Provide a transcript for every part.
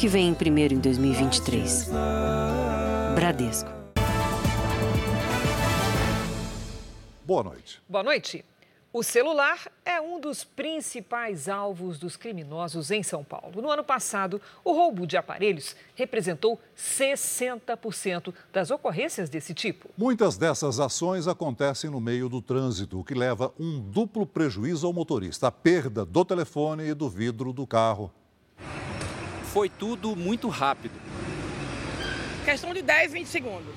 que vem em primeiro em 2023. Bradesco. Boa noite. Boa noite. O celular é um dos principais alvos dos criminosos em São Paulo. No ano passado, o roubo de aparelhos representou 60% das ocorrências desse tipo. Muitas dessas ações acontecem no meio do trânsito, o que leva um duplo prejuízo ao motorista: a perda do telefone e do vidro do carro. Foi tudo muito rápido. Questão de 10, 20 segundos.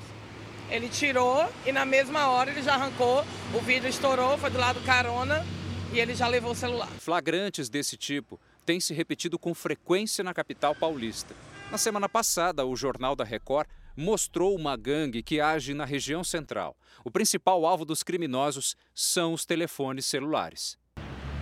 Ele tirou e na mesma hora ele já arrancou, o vidro estourou, foi do lado carona e ele já levou o celular. Flagrantes desse tipo têm se repetido com frequência na capital paulista. Na semana passada, o Jornal da Record mostrou uma gangue que age na região central. O principal alvo dos criminosos são os telefones celulares.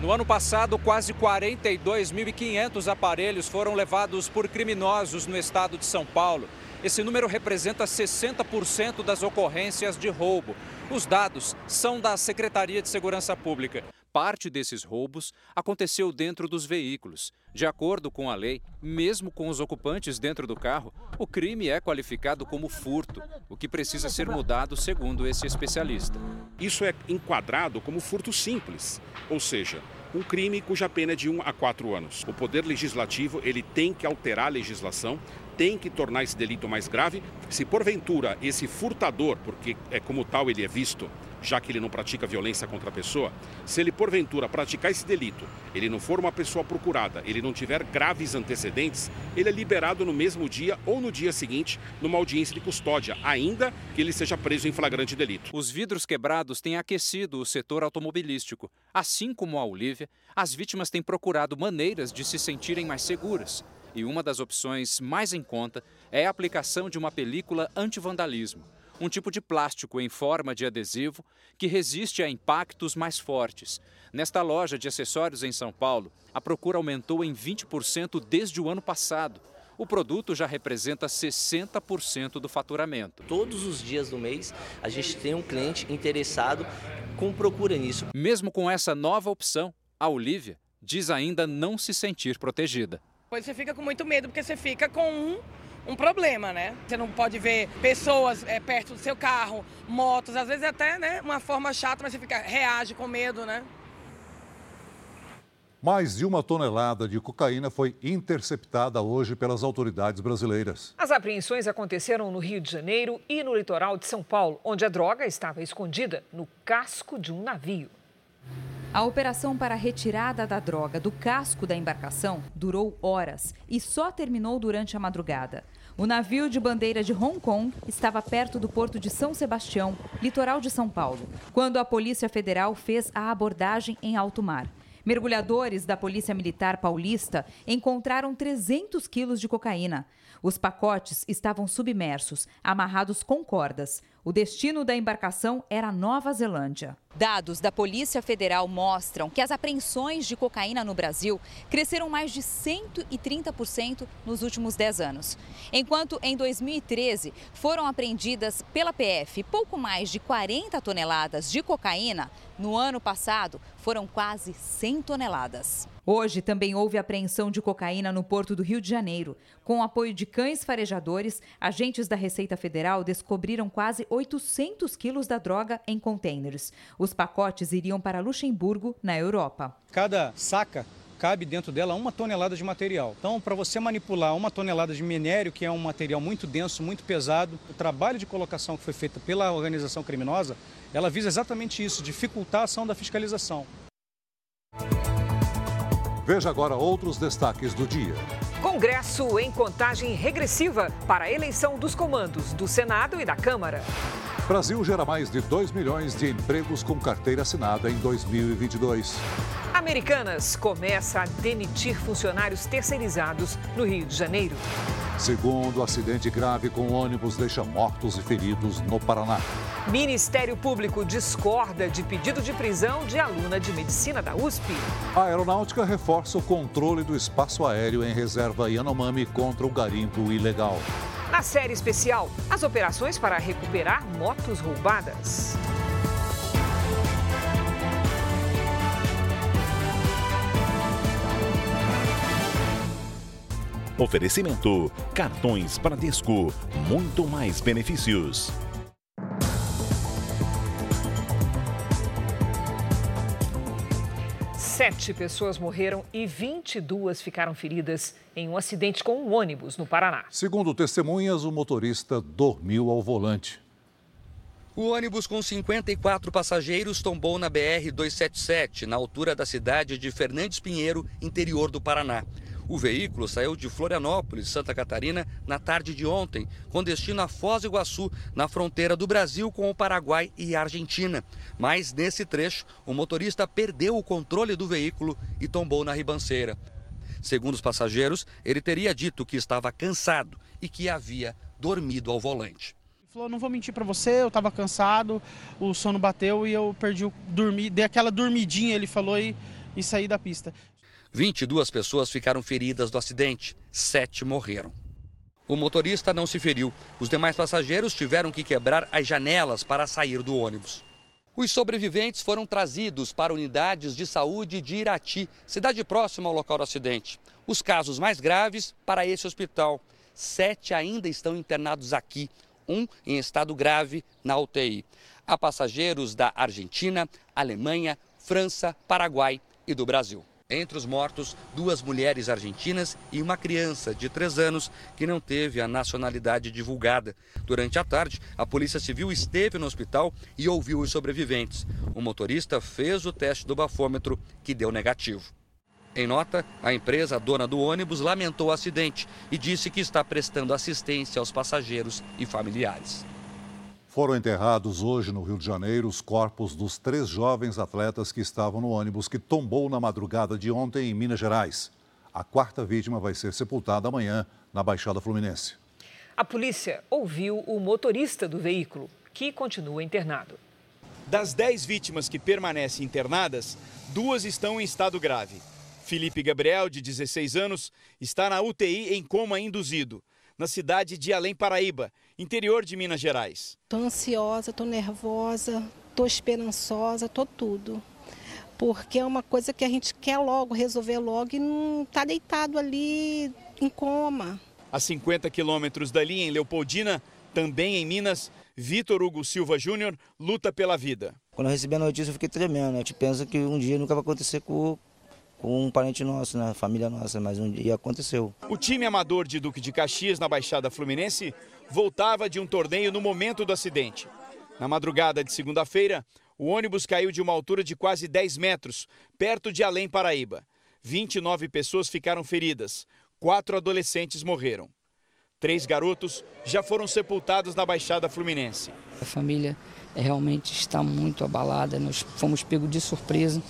No ano passado, quase 42.500 aparelhos foram levados por criminosos no estado de São Paulo. Esse número representa 60% das ocorrências de roubo. Os dados são da Secretaria de Segurança Pública. Parte desses roubos aconteceu dentro dos veículos. De acordo com a lei, mesmo com os ocupantes dentro do carro, o crime é qualificado como furto, o que precisa ser mudado, segundo esse especialista. Isso é enquadrado como furto simples, ou seja, um crime cuja pena é de 1 a 4 anos. O Poder Legislativo ele tem que alterar a legislação, tem que tornar esse delito mais grave. Se porventura esse furtador, porque é como tal ele é visto, já que ele não pratica violência contra a pessoa, se ele porventura praticar esse delito, ele não for uma pessoa procurada, ele não tiver graves antecedentes, ele é liberado no mesmo dia ou no dia seguinte numa audiência de custódia, ainda que ele seja preso em flagrante delito. Os vidros quebrados têm aquecido o setor automobilístico. Assim como a Olivia, as vítimas têm procurado maneiras de se sentirem mais seguras. E uma das opções mais em conta é a aplicação de uma película antivandalismo, um tipo de plástico em forma de adesivo que resiste a impactos mais fortes. Nesta loja de acessórios em São Paulo, a procura aumentou em 20% desde o ano passado. O produto já representa 60% do faturamento. Todos os dias do mês, a gente tem um cliente interessado com procura nisso. Mesmo com essa nova opção, a Olivia diz ainda não se sentir protegida. Depois você fica com muito medo, porque você fica com um problema, né? Você não pode ver pessoas perto do seu carro, motos, às vezes até, né, uma forma chata, mas você fica, reage com medo, né? Mais de 1 tonelada de cocaína foi interceptada hoje pelas autoridades brasileiras. As apreensões aconteceram no Rio de Janeiro e no litoral de São Paulo, onde a droga estava escondida no casco de um navio. A operação para a retirada da droga do casco da embarcação durou horas e só terminou durante a madrugada. O navio de bandeira de Hong Kong estava perto do porto de São Sebastião, litoral de São Paulo, quando a Polícia Federal fez a abordagem em alto mar. Mergulhadores da Polícia Militar Paulista encontraram 300 quilos de cocaína. Os pacotes estavam submersos, amarrados com cordas. O destino da embarcação era Nova Zelândia. Dados da Polícia Federal mostram que as apreensões de cocaína no Brasil cresceram mais de 130% nos últimos 10 anos. Enquanto em 2013 foram apreendidas pela PF pouco mais de 40 toneladas de cocaína, no ano passado foram quase 100 toneladas. Hoje também houve apreensão de cocaína no porto do Rio de Janeiro. Com o apoio de cães farejadores, agentes da Receita Federal descobriram quase 800 quilos da droga em contêineres. Os pacotes iriam para Luxemburgo, na Europa. Cada saca cabe dentro dela 1 tonelada de material. Então, para você manipular 1 tonelada de minério, que é um material muito denso, muito pesado, o trabalho de colocação que foi feito pela organização criminosa, ela visa exatamente isso, dificultar a ação da fiscalização. Veja agora outros destaques do dia. Congresso em contagem regressiva para a eleição dos comandos do Senado e da Câmara. Brasil gera mais de 2 milhões de empregos com carteira assinada em 2022. Americanas começa a demitir funcionários terceirizados no Rio de Janeiro. Segundo acidente grave com ônibus deixa mortos e feridos no Paraná. Ministério Público discorda de pedido de prisão de aluna de medicina da USP. A aeronáutica reforça o controle do espaço aéreo em reserva Yanomami contra o garimpo ilegal. Na série especial, as operações para recuperar motos roubadas. Oferecimento, cartões Bradesco, muito mais benefícios. Sete pessoas morreram e 22 ficaram feridas em um acidente com um ônibus no Paraná. Segundo testemunhas, o motorista dormiu ao volante. O ônibus com 54 passageiros tombou na BR-277, na altura da cidade de Fernandes Pinheiro, interior do Paraná. O veículo saiu de Florianópolis, Santa Catarina, na tarde de ontem, com destino a Foz do Iguaçu, na fronteira do Brasil com o Paraguai e a Argentina. Mas nesse trecho, o motorista perdeu o controle do veículo e tombou na ribanceira. Segundo os passageiros, ele teria dito que estava cansado e que havia dormido ao volante. Ele falou, não vou mentir para você, eu estava cansado, o sono bateu e eu perdi o dormir, dei aquela dormidinha, ele falou, e saí da pista. 22 pessoas ficaram feridas do acidente, 7 morreram. O motorista não se feriu. Os demais passageiros tiveram que quebrar as janelas para sair do ônibus. Os sobreviventes foram trazidos para unidades de saúde de Irati, cidade próxima ao local do acidente. Os casos mais graves para esse hospital. 7 ainda estão internados aqui, um em estado grave na UTI. Há passageiros da Argentina, Alemanha, França, Paraguai e do Brasil. Entre os mortos, 2 mulheres argentinas e uma criança de 3 anos que não teve a nacionalidade divulgada. Durante a tarde, a Polícia Civil esteve no hospital e ouviu os sobreviventes. O motorista fez o teste do bafômetro, que deu negativo. Em nota, a empresa dona do ônibus lamentou o acidente e disse que está prestando assistência aos passageiros e familiares. Foram enterrados hoje no Rio de Janeiro os corpos dos 3 jovens atletas que estavam no ônibus que tombou na madrugada de ontem em Minas Gerais. A 4ª vítima vai ser sepultada amanhã na Baixada Fluminense. A polícia ouviu o motorista do veículo, que continua internado. Das 10 vítimas que permanecem internadas, 2 estão em estado grave. Felipe Gabriel, de 16 anos, está na UTI em coma induzido, na cidade de Além Paraíba, interior de Minas Gerais. Estou ansiosa, estou nervosa, estou esperançosa, estou tudo. Porque é uma coisa que a gente quer logo, resolver logo e não está deitado ali em coma. A 50 quilômetros dali, em Leopoldina, também em Minas, Vitor Hugo Silva Júnior luta pela vida. Quando eu recebi a notícia eu fiquei tremendo. A gente pensa que um dia nunca vai acontecer com um parente nosso, na família nossa, mas um dia aconteceu. O time amador de Duque de Caxias, na Baixada Fluminense, voltava de um torneio no momento do acidente. Na madrugada de segunda-feira, o ônibus caiu de uma altura de quase 10 metros, perto de Além Paraíba. 29 pessoas ficaram feridas, 4 adolescentes morreram. 3 garotos já foram sepultados na Baixada Fluminense. A família realmente está muito abalada, nós fomos pegos de surpresa.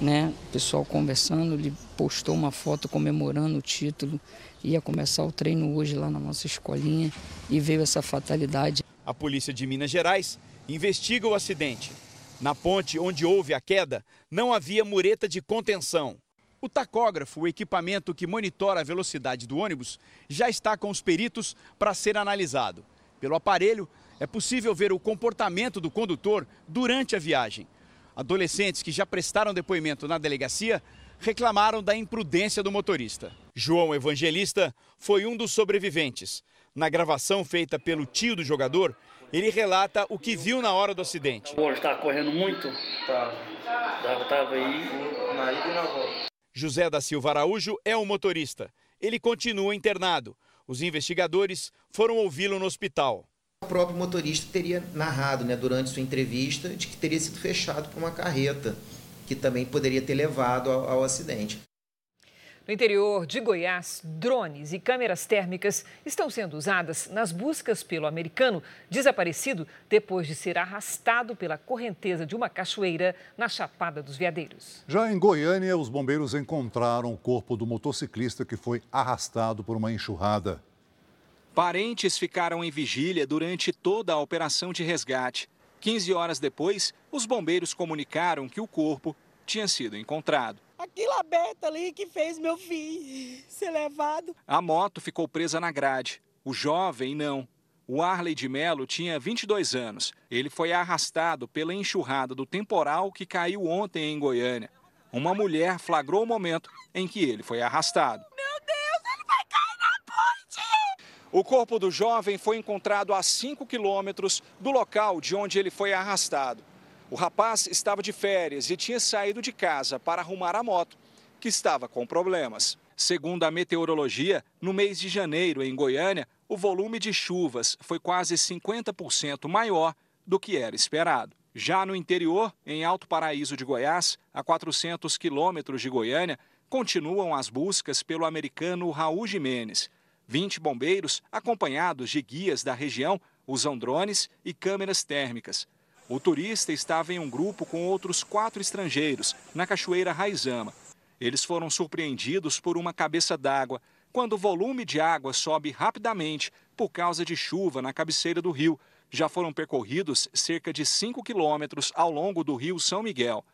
O pessoal conversando, ele postou uma foto comemorando o título, ia começar o treino hoje lá na nossa escolinha e veio essa fatalidade. A polícia de Minas Gerais investiga o acidente. Na ponte onde houve a queda, não havia mureta de contenção. O tacógrafo, o equipamento que monitora a velocidade do ônibus, já está com os peritos para ser analisado. Pelo aparelho, é possível ver o comportamento do condutor durante a viagem. Adolescentes que já prestaram depoimento na delegacia reclamaram da imprudência do motorista. João Evangelista foi um dos sobreviventes. Na gravação feita pelo tio do jogador, ele relata o que viu na hora do acidente. Eu estava correndo muito, estava aí na ida e na volta. José da Silva Araújo é o motorista. Ele continua internado. Os investigadores foram ouvi-lo no hospital. O próprio motorista teria narrado, durante sua entrevista, de que teria sido fechado por uma carreta, que também poderia ter levado ao acidente. No interior de Goiás, drones e câmeras térmicas estão sendo usadas nas buscas pelo americano desaparecido depois de ser arrastado pela correnteza de uma cachoeira na Chapada dos Veadeiros. Já em Goiânia, os bombeiros encontraram o corpo do motociclista que foi arrastado por uma enxurrada. Parentes ficaram em vigília durante toda a operação de resgate. 15 horas depois, os bombeiros comunicaram que o corpo tinha sido encontrado. Aquela besta ali que fez meu filho ser levado. A moto ficou presa na grade. O jovem não. O Arley de Melo tinha 22 anos. Ele foi arrastado pela enxurrada do temporal que caiu ontem em Goiânia. Uma mulher flagrou o momento em que ele foi arrastado. Meu Deus, ele vai cair na O corpo do jovem foi encontrado a 5 quilômetros do local de onde ele foi arrastado. O rapaz estava de férias e tinha saído de casa para arrumar a moto, que estava com problemas. Segundo a meteorologia, no mês de janeiro, em Goiânia, o volume de chuvas foi quase 50% maior do que era esperado. Já no interior, em Alto Paraíso de Goiás, a 400 quilômetros de Goiânia, continuam as buscas pelo americano Raul Jimenez. 20 bombeiros, acompanhados de guias da região, usam drones e câmeras térmicas. O turista estava em um grupo com outros 4 estrangeiros, na Cachoeira Raizama. Eles foram surpreendidos por uma cabeça d'água, quando o volume de água sobe rapidamente por causa de chuva na cabeceira do rio. Já foram percorridos cerca de 5 quilômetros ao longo do rio São Miguel.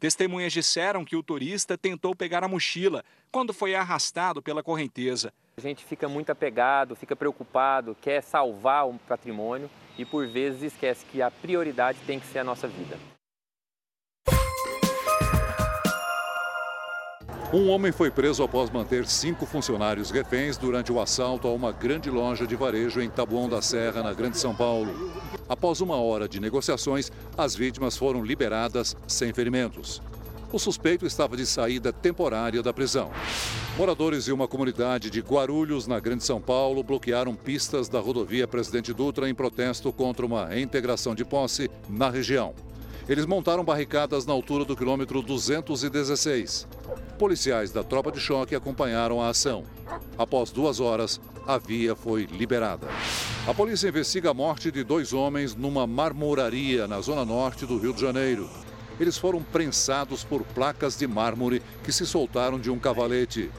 Testemunhas disseram que o turista tentou pegar a mochila quando foi arrastado pela correnteza. A gente fica muito apegado, fica preocupado, quer salvar o patrimônio e, por vezes, esquece que a prioridade tem que ser a nossa vida. Um homem foi preso após manter 5 funcionários reféns durante o assalto a uma grande loja de varejo em Taboão da Serra, na Grande São Paulo. Após uma hora de negociações, as vítimas foram liberadas sem ferimentos. O suspeito estava de saída temporária da prisão. Moradores de uma comunidade de Guarulhos, na Grande São Paulo, bloquearam pistas da rodovia Presidente Dutra em protesto contra uma reintegração de posse na região. Eles montaram barricadas na altura do quilômetro 216. Policiais da tropa de choque acompanharam a ação. Após 2 horas, a via foi liberada. A polícia investiga a morte de 2 homens numa marmoraria na zona norte do Rio de Janeiro. Eles foram prensados por placas de mármore que se soltaram de um cavalete.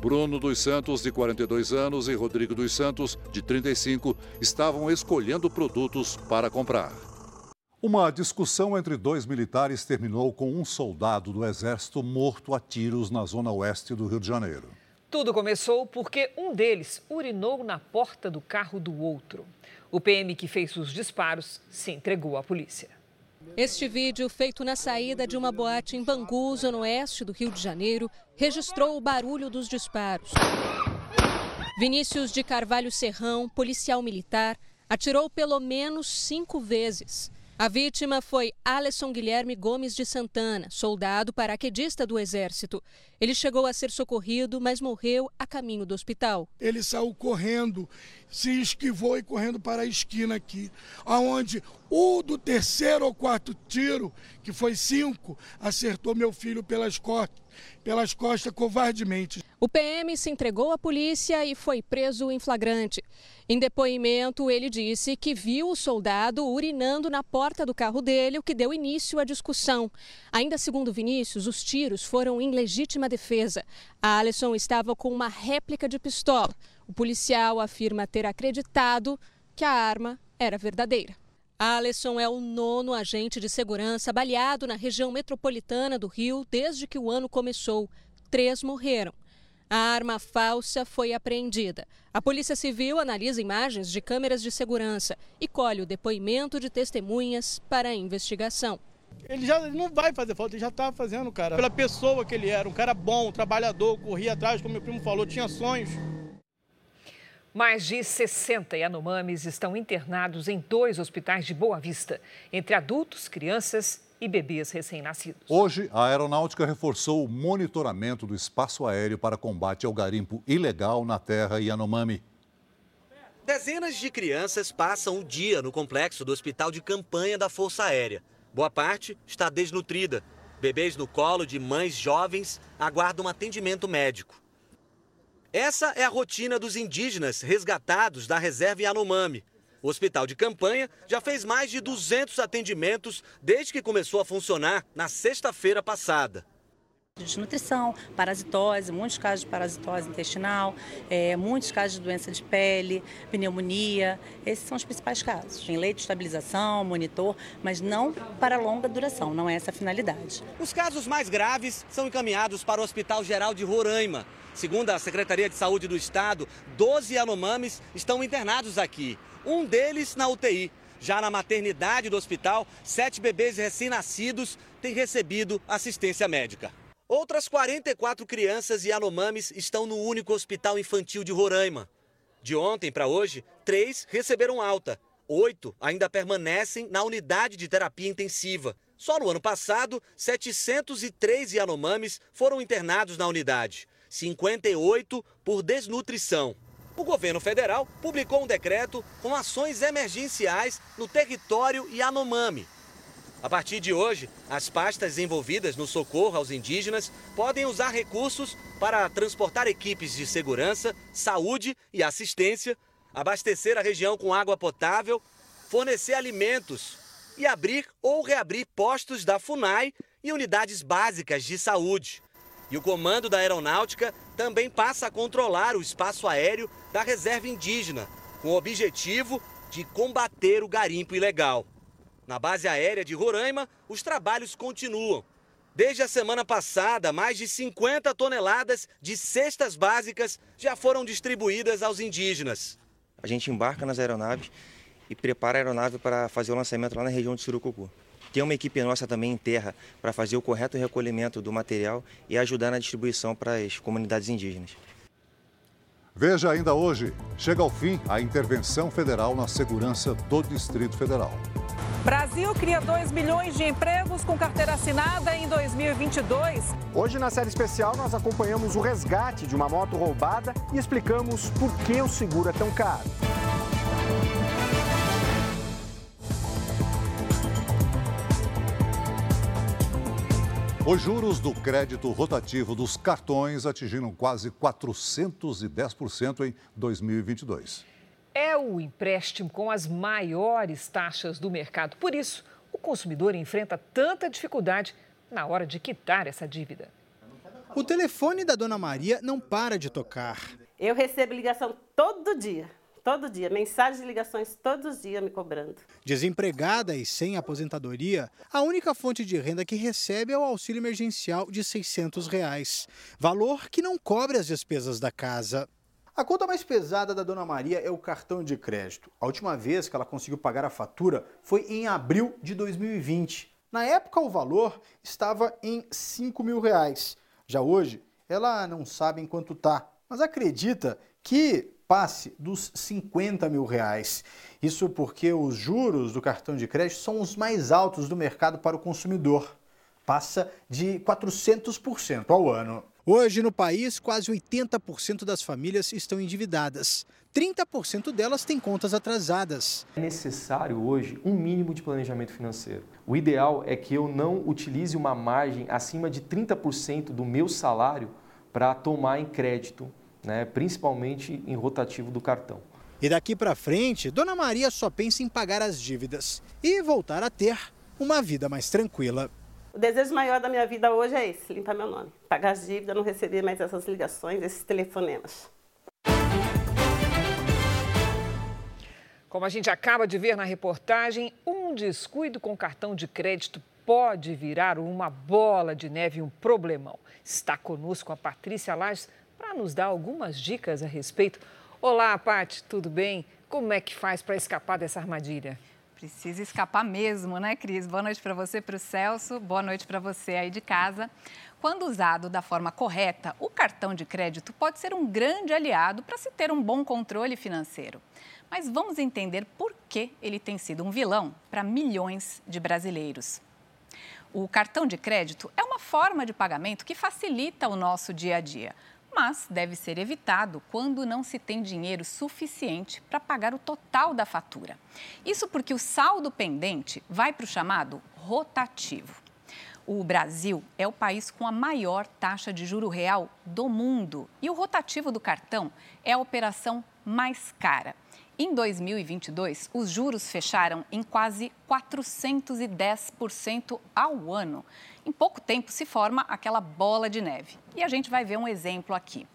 Bruno dos Santos, de 42 anos, e Rodrigo dos Santos, de 35, estavam escolhendo produtos para comprar. Uma discussão entre 2 militares terminou com um soldado do Exército morto a tiros na zona oeste do Rio de Janeiro. Tudo começou porque um deles urinou na porta do carro do outro. O PM que fez os disparos se entregou à polícia. Este vídeo, feito na saída de uma boate em Bangu, zona oeste do Rio de Janeiro, registrou o barulho dos disparos. Vinícius de Carvalho Serrão, policial militar, atirou pelo menos 5 vezes. A vítima foi Alisson Guilherme Gomes de Santana, soldado paraquedista do Exército. Ele chegou a ser socorrido, mas morreu a caminho do hospital. Ele saiu correndo, se esquivou e correndo para a esquina aqui, onde o do terceiro ou quarto tiro, que foi 5, acertou meu filho pelas costas covardemente. O PM se entregou à polícia e foi preso em flagrante. Em depoimento, ele disse que viu o soldado urinando na porta do carro dele, o que deu início à discussão. Ainda segundo Vinícius, os tiros foram em legítima defesa. A Alisson estava com uma réplica de pistola. O policial afirma ter acreditado que a arma era verdadeira. Alisson é o 9º agente de segurança baleado na região metropolitana do Rio desde que o ano começou. 3 morreram. A arma falsa foi apreendida. A Polícia Civil analisa imagens de câmeras de segurança e colhe o depoimento de testemunhas para a investigação. Ele não vai fazer falta, ele já estava fazendo, cara. Pela pessoa que ele era, um cara bom, um trabalhador, corria atrás, como meu primo falou, tinha sonhos. Mais de 60 Yanomamis estão internados em 2 hospitais de Boa Vista, entre adultos, crianças e bebês recém-nascidos. Hoje, a Aeronáutica reforçou o monitoramento do espaço aéreo para combate ao garimpo ilegal na terra Yanomami. Dezenas de crianças passam o dia no complexo do Hospital de Campanha da Força Aérea. Boa parte está desnutrida. Bebês no colo de mães jovens aguardam um atendimento médico. Essa é a rotina dos indígenas resgatados da reserva Yanomami. O hospital de campanha já fez mais de 200 atendimentos desde que começou a funcionar na sexta-feira passada. Desnutrição, parasitose, muitos casos de parasitose intestinal, muitos casos de doença de pele, pneumonia, esses são os principais casos. Tem leito de estabilização, monitor, mas não para longa duração, não é essa a finalidade. Os casos mais graves são encaminhados para o Hospital Geral de Roraima. Segundo a Secretaria de Saúde do Estado, 12 Yanomamis estão internados aqui, um deles na UTI. Já na maternidade do hospital, 7 bebês recém-nascidos têm recebido assistência médica. Outras 44 crianças Yanomamis estão no único hospital infantil de Roraima. De ontem para hoje, 3 receberam alta. 8 ainda permanecem na unidade de terapia intensiva. Só no ano passado, 703 Yanomamis foram internados na unidade, 58 por desnutrição. O governo federal publicou um decreto com ações emergenciais no território Yanomami. A partir de hoje, as pastas envolvidas no socorro aos indígenas podem usar recursos para transportar equipes de segurança, saúde e assistência, abastecer a região com água potável, fornecer alimentos e abrir ou reabrir postos da FUNAI e unidades básicas de saúde. E o comando da aeronáutica também passa a controlar o espaço aéreo da reserva indígena, com o objetivo de combater o garimpo ilegal. Na base aérea de Roraima, os trabalhos continuam. Desde a semana passada, mais de 50 toneladas de cestas básicas já foram distribuídas aos indígenas. A gente embarca nas aeronaves e prepara a aeronave para fazer o lançamento lá na região de Surucucu. Tem uma equipe nossa também em terra para fazer o correto recolhimento do material e ajudar na distribuição para as comunidades indígenas. Veja ainda hoje, chega ao fim a intervenção federal na segurança do Distrito Federal. Brasil cria 2 milhões de empregos com carteira assinada em 2022. Hoje, na série especial, nós acompanhamos o resgate de uma moto roubada e explicamos por que o seguro é tão caro. Os juros do crédito rotativo dos cartões atingiram quase 410% em 2022. É o empréstimo com as maiores taxas do mercado. Por isso, o consumidor enfrenta tanta dificuldade na hora de quitar essa dívida. O telefone da Dona Maria não para de tocar. Eu recebo ligação todo dia, mensagens e ligações todos os dias me cobrando. Desempregada e sem aposentadoria, a única fonte de renda que recebe é o auxílio emergencial de R$ 600, valor que não cobre as despesas da casa. A conta mais pesada da Dona Maria é o cartão de crédito. A última vez que ela conseguiu pagar a fatura foi em abril de 2020. Na época, o valor estava em R$ 5.000. Já hoje, ela não sabe em quanto está, mas acredita que passe dos R$ 50.000. Isso porque os juros do cartão de crédito são os mais altos do mercado para o consumidor. Passa de 400% ao ano. Hoje, no país, quase 80% das famílias estão endividadas. 30% delas têm contas atrasadas. É necessário hoje um mínimo de planejamento financeiro. O ideal é que eu não utilize uma margem acima de 30% do meu salário para tomar em crédito, né, principalmente em rotativo do cartão. E daqui para frente, Dona Maria só pensa em pagar as dívidas e voltar a ter uma vida mais tranquila. O desejo maior da minha vida hoje é esse, limpar meu nome, pagar as dívidas, não receber mais essas ligações, esses telefonemas. Como a gente acaba de ver na reportagem, um descuido com cartão de crédito pode virar uma bola de neve e um problemão. Está conosco a Patrícia Lages para nos dar algumas dicas a respeito. Olá, Paty, tudo bem? Como é que faz para escapar dessa armadilha? Precisa escapar mesmo, né, Cris? Boa noite para você, para o Celso. Boa noite para você aí de casa. Quando usado da forma correta, o cartão de crédito pode ser um grande aliado para se ter um bom controle financeiro. Mas vamos entender por que ele tem sido um vilão para milhões de brasileiros. O cartão de crédito é uma forma de pagamento que facilita o nosso dia a dia, mas deve ser evitado quando não se tem dinheiro suficiente para pagar o total da fatura. Isso porque o saldo pendente vai para o chamado rotativo. O Brasil é o país com a maior taxa de juro real do mundo e o rotativo do cartão é a operação mais cara. Em 2022, os juros fecharam em quase 410% ao ano. Em pouco tempo se forma aquela bola de neve. E a gente vai ver um exemplo aqui.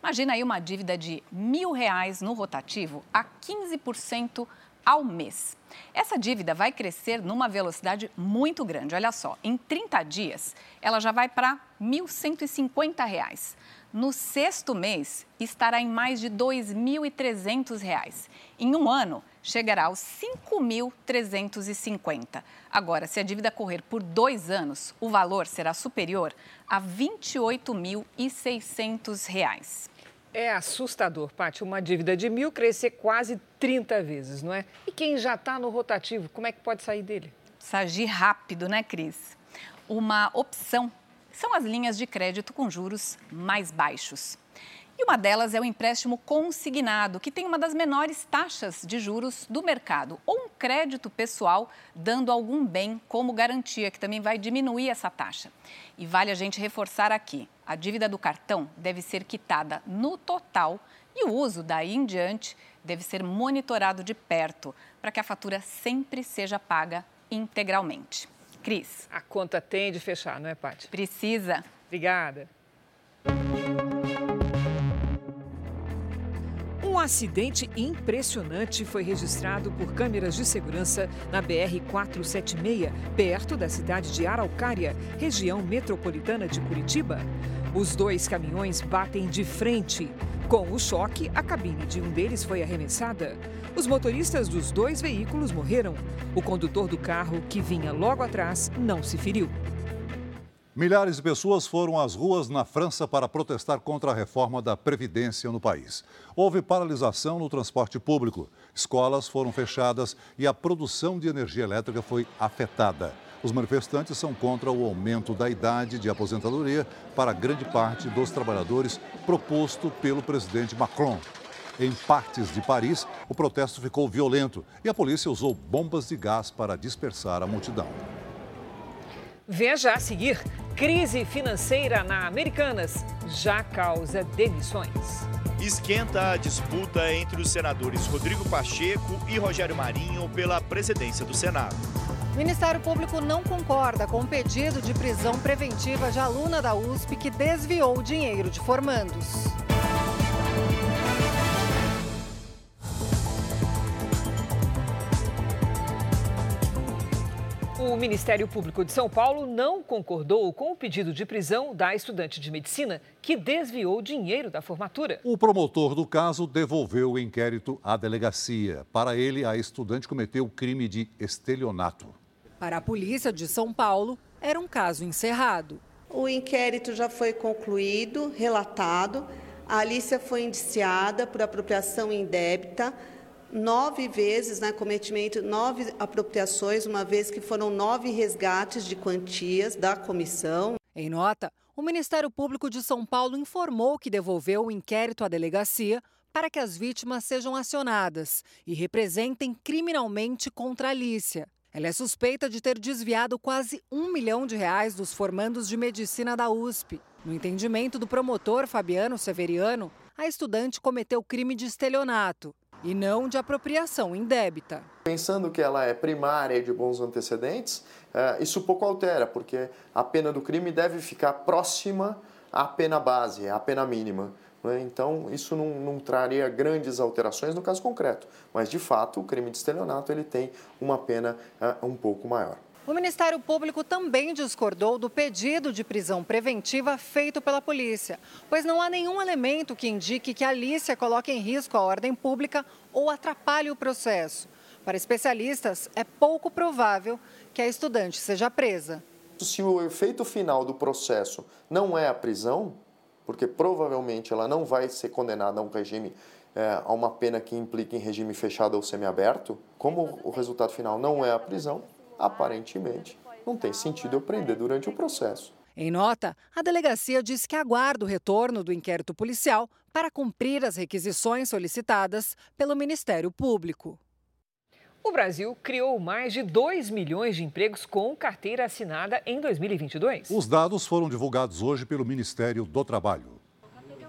Imagina aí uma dívida de R$ 1.000 no rotativo a 15% ao mês. Essa dívida vai crescer numa velocidade muito grande. Olha só, em 30 dias ela já vai para R$ 1.150. No sexto mês, estará em mais de R$ 2.300. Em um ano, chegará aos R$ 5.350. Agora, se a dívida correr por 2 anos, o valor será superior a R$ 28.600. É assustador, Paty, uma dívida de 1.000 crescer quase 30 vezes, não é? E quem já está no rotativo, como é que pode sair dele? Precisa agir rápido, né, Cris? Uma opção são as linhas de crédito com juros mais baixos. E uma delas é o empréstimo consignado, que tem uma das menores taxas de juros do mercado, ou um crédito pessoal dando algum bem como garantia, que também vai diminuir essa taxa. E vale a gente reforçar aqui, a dívida do cartão deve ser quitada no total e o uso daí em diante deve ser monitorado de perto, para que a fatura sempre seja paga integralmente. Cris. A conta tem de fechar, não é, Paty? Precisa. Obrigada. Um acidente impressionante foi registrado por câmeras de segurança na BR-476, perto da cidade de Araucária, região metropolitana de Curitiba. Os dois caminhões batem de frente. Com o choque, a cabine de um deles foi arremessada. Os motoristas dos dois veículos morreram. O condutor do carro, que vinha logo atrás, não se feriu. Milhares de pessoas foram às ruas na França para protestar contra a reforma da Previdência no país. Houve paralisação no transporte público, escolas foram fechadas e a produção de energia elétrica foi afetada. Os manifestantes são contra o aumento da idade de aposentadoria para grande parte dos trabalhadores proposto pelo presidente Macron. Em partes de Paris, o protesto ficou violento e a polícia usou bombas de gás para dispersar a multidão. Veja a seguir, crise financeira na Americanas já causa demissões. Esquenta a disputa entre os senadores Rodrigo Pacheco e Rogério Marinho pela presidência do Senado. O Ministério Público não concorda com o pedido de prisão preventiva de aluna da USP que desviou o dinheiro de formandos. O Ministério Público de São Paulo não concordou com o pedido de prisão da estudante de medicina que desviou dinheiro da formatura. O promotor do caso devolveu o inquérito à delegacia. Para ele, a estudante cometeu o crime de estelionato. Para a polícia de São Paulo, era um caso encerrado. O inquérito já foi concluído, relatado. A Alícia foi indiciada por apropriação indébita. 9 vezes, né, cometimento, 9 apropriações, uma vez que foram 9 resgates de quantias da comissão. Em nota, o Ministério Público de São Paulo informou que devolveu o inquérito à delegacia para que as vítimas sejam acionadas e representem criminalmente contra a Alícia. Ela é suspeita de ter desviado quase R$1 milhão dos formandos de medicina da USP. No entendimento do promotor Fabiano Severiano, a estudante cometeu crime de estelionato e não de apropriação indébita. Pensando que ela é primária e de bons antecedentes, isso pouco altera, porque a pena do crime deve ficar próxima à pena base, à pena mínima. Então, isso não traria grandes alterações no caso concreto, mas, de fato, o crime de estelionato ele tem uma pena um pouco maior. O Ministério Público também discordou do pedido de prisão preventiva feito pela polícia, pois não há nenhum elemento que indique que a Alícia coloque em risco a ordem pública ou atrapalhe o processo. Para especialistas, é pouco provável que a estudante seja presa. Se o efeito final do processo não é a prisão, porque provavelmente ela não vai ser condenada a uma pena que implique em regime fechado ou semiaberto, como o resultado final não é a prisão, aparentemente, não tem sentido eu prender durante o processo. Em nota, a delegacia diz que aguarda o retorno do inquérito policial para cumprir as requisições solicitadas pelo Ministério Público. O Brasil criou mais de 2 milhões de empregos com carteira assinada em 2022. Os dados foram divulgados hoje pelo Ministério do Trabalho.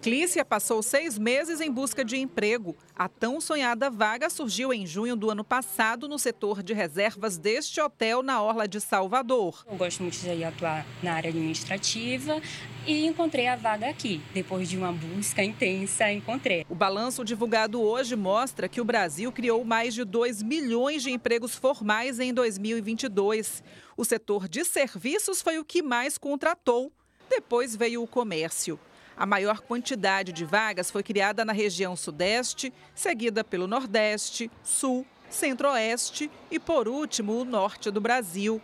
Clícia passou 6 meses em busca de emprego. A tão sonhada vaga surgiu em junho do ano passado no setor de reservas deste hotel na Orla de Salvador. Eu gosto muito de atuar na área administrativa e encontrei a vaga aqui. Depois de uma busca intensa, encontrei. O balanço divulgado hoje mostra que o Brasil criou mais de 2 milhões de empregos formais em 2022. O setor de serviços foi o que mais contratou. Depois veio o comércio. A maior quantidade de vagas foi criada na região Sudeste, seguida pelo Nordeste, Sul, Centro-Oeste e, por último, o Norte do Brasil.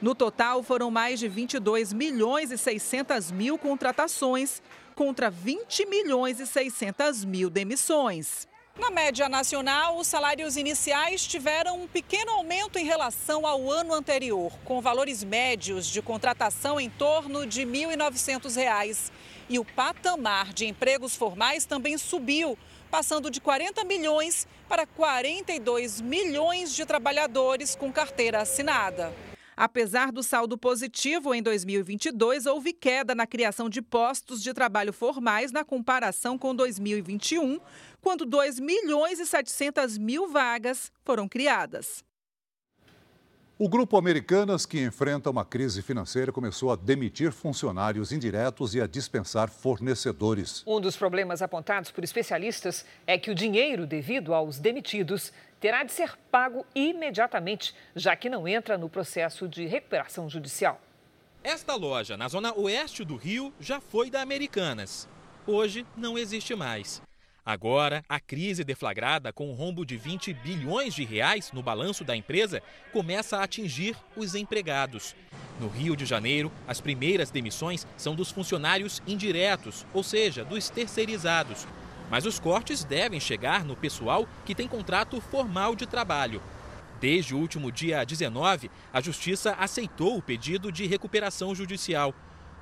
No total, foram mais de 22 milhões e 600 mil contratações, contra 20 milhões e 600 mil demissões. Na média nacional, os salários iniciais tiveram um pequeno aumento em relação ao ano anterior, com valores médios de contratação em torno de R$ 1.900. E o patamar de empregos formais também subiu, passando de 40 milhões para 42 milhões de trabalhadores com carteira assinada. Apesar do saldo positivo, em 2022 houve queda na criação de postos de trabalho formais na comparação com 2021, quando 2 milhões e 700 mil vagas foram criadas. O grupo Americanas, que enfrenta uma crise financeira, começou a demitir funcionários indiretos e a dispensar fornecedores. Um dos problemas apontados por especialistas é que o dinheiro devido aos demitidos terá de ser pago imediatamente, já que não entra no processo de recuperação judicial. Esta loja, na zona oeste do Rio, já foi da Americanas. Hoje não existe mais. Agora, a crise deflagrada com um rombo de 20 bilhões de reais no balanço da empresa começa a atingir os empregados. No Rio de Janeiro, as primeiras demissões são dos funcionários indiretos, ou seja, dos terceirizados. Mas os cortes devem chegar no pessoal que tem contrato formal de trabalho. Desde o último dia 19, a Justiça aceitou o pedido de recuperação judicial.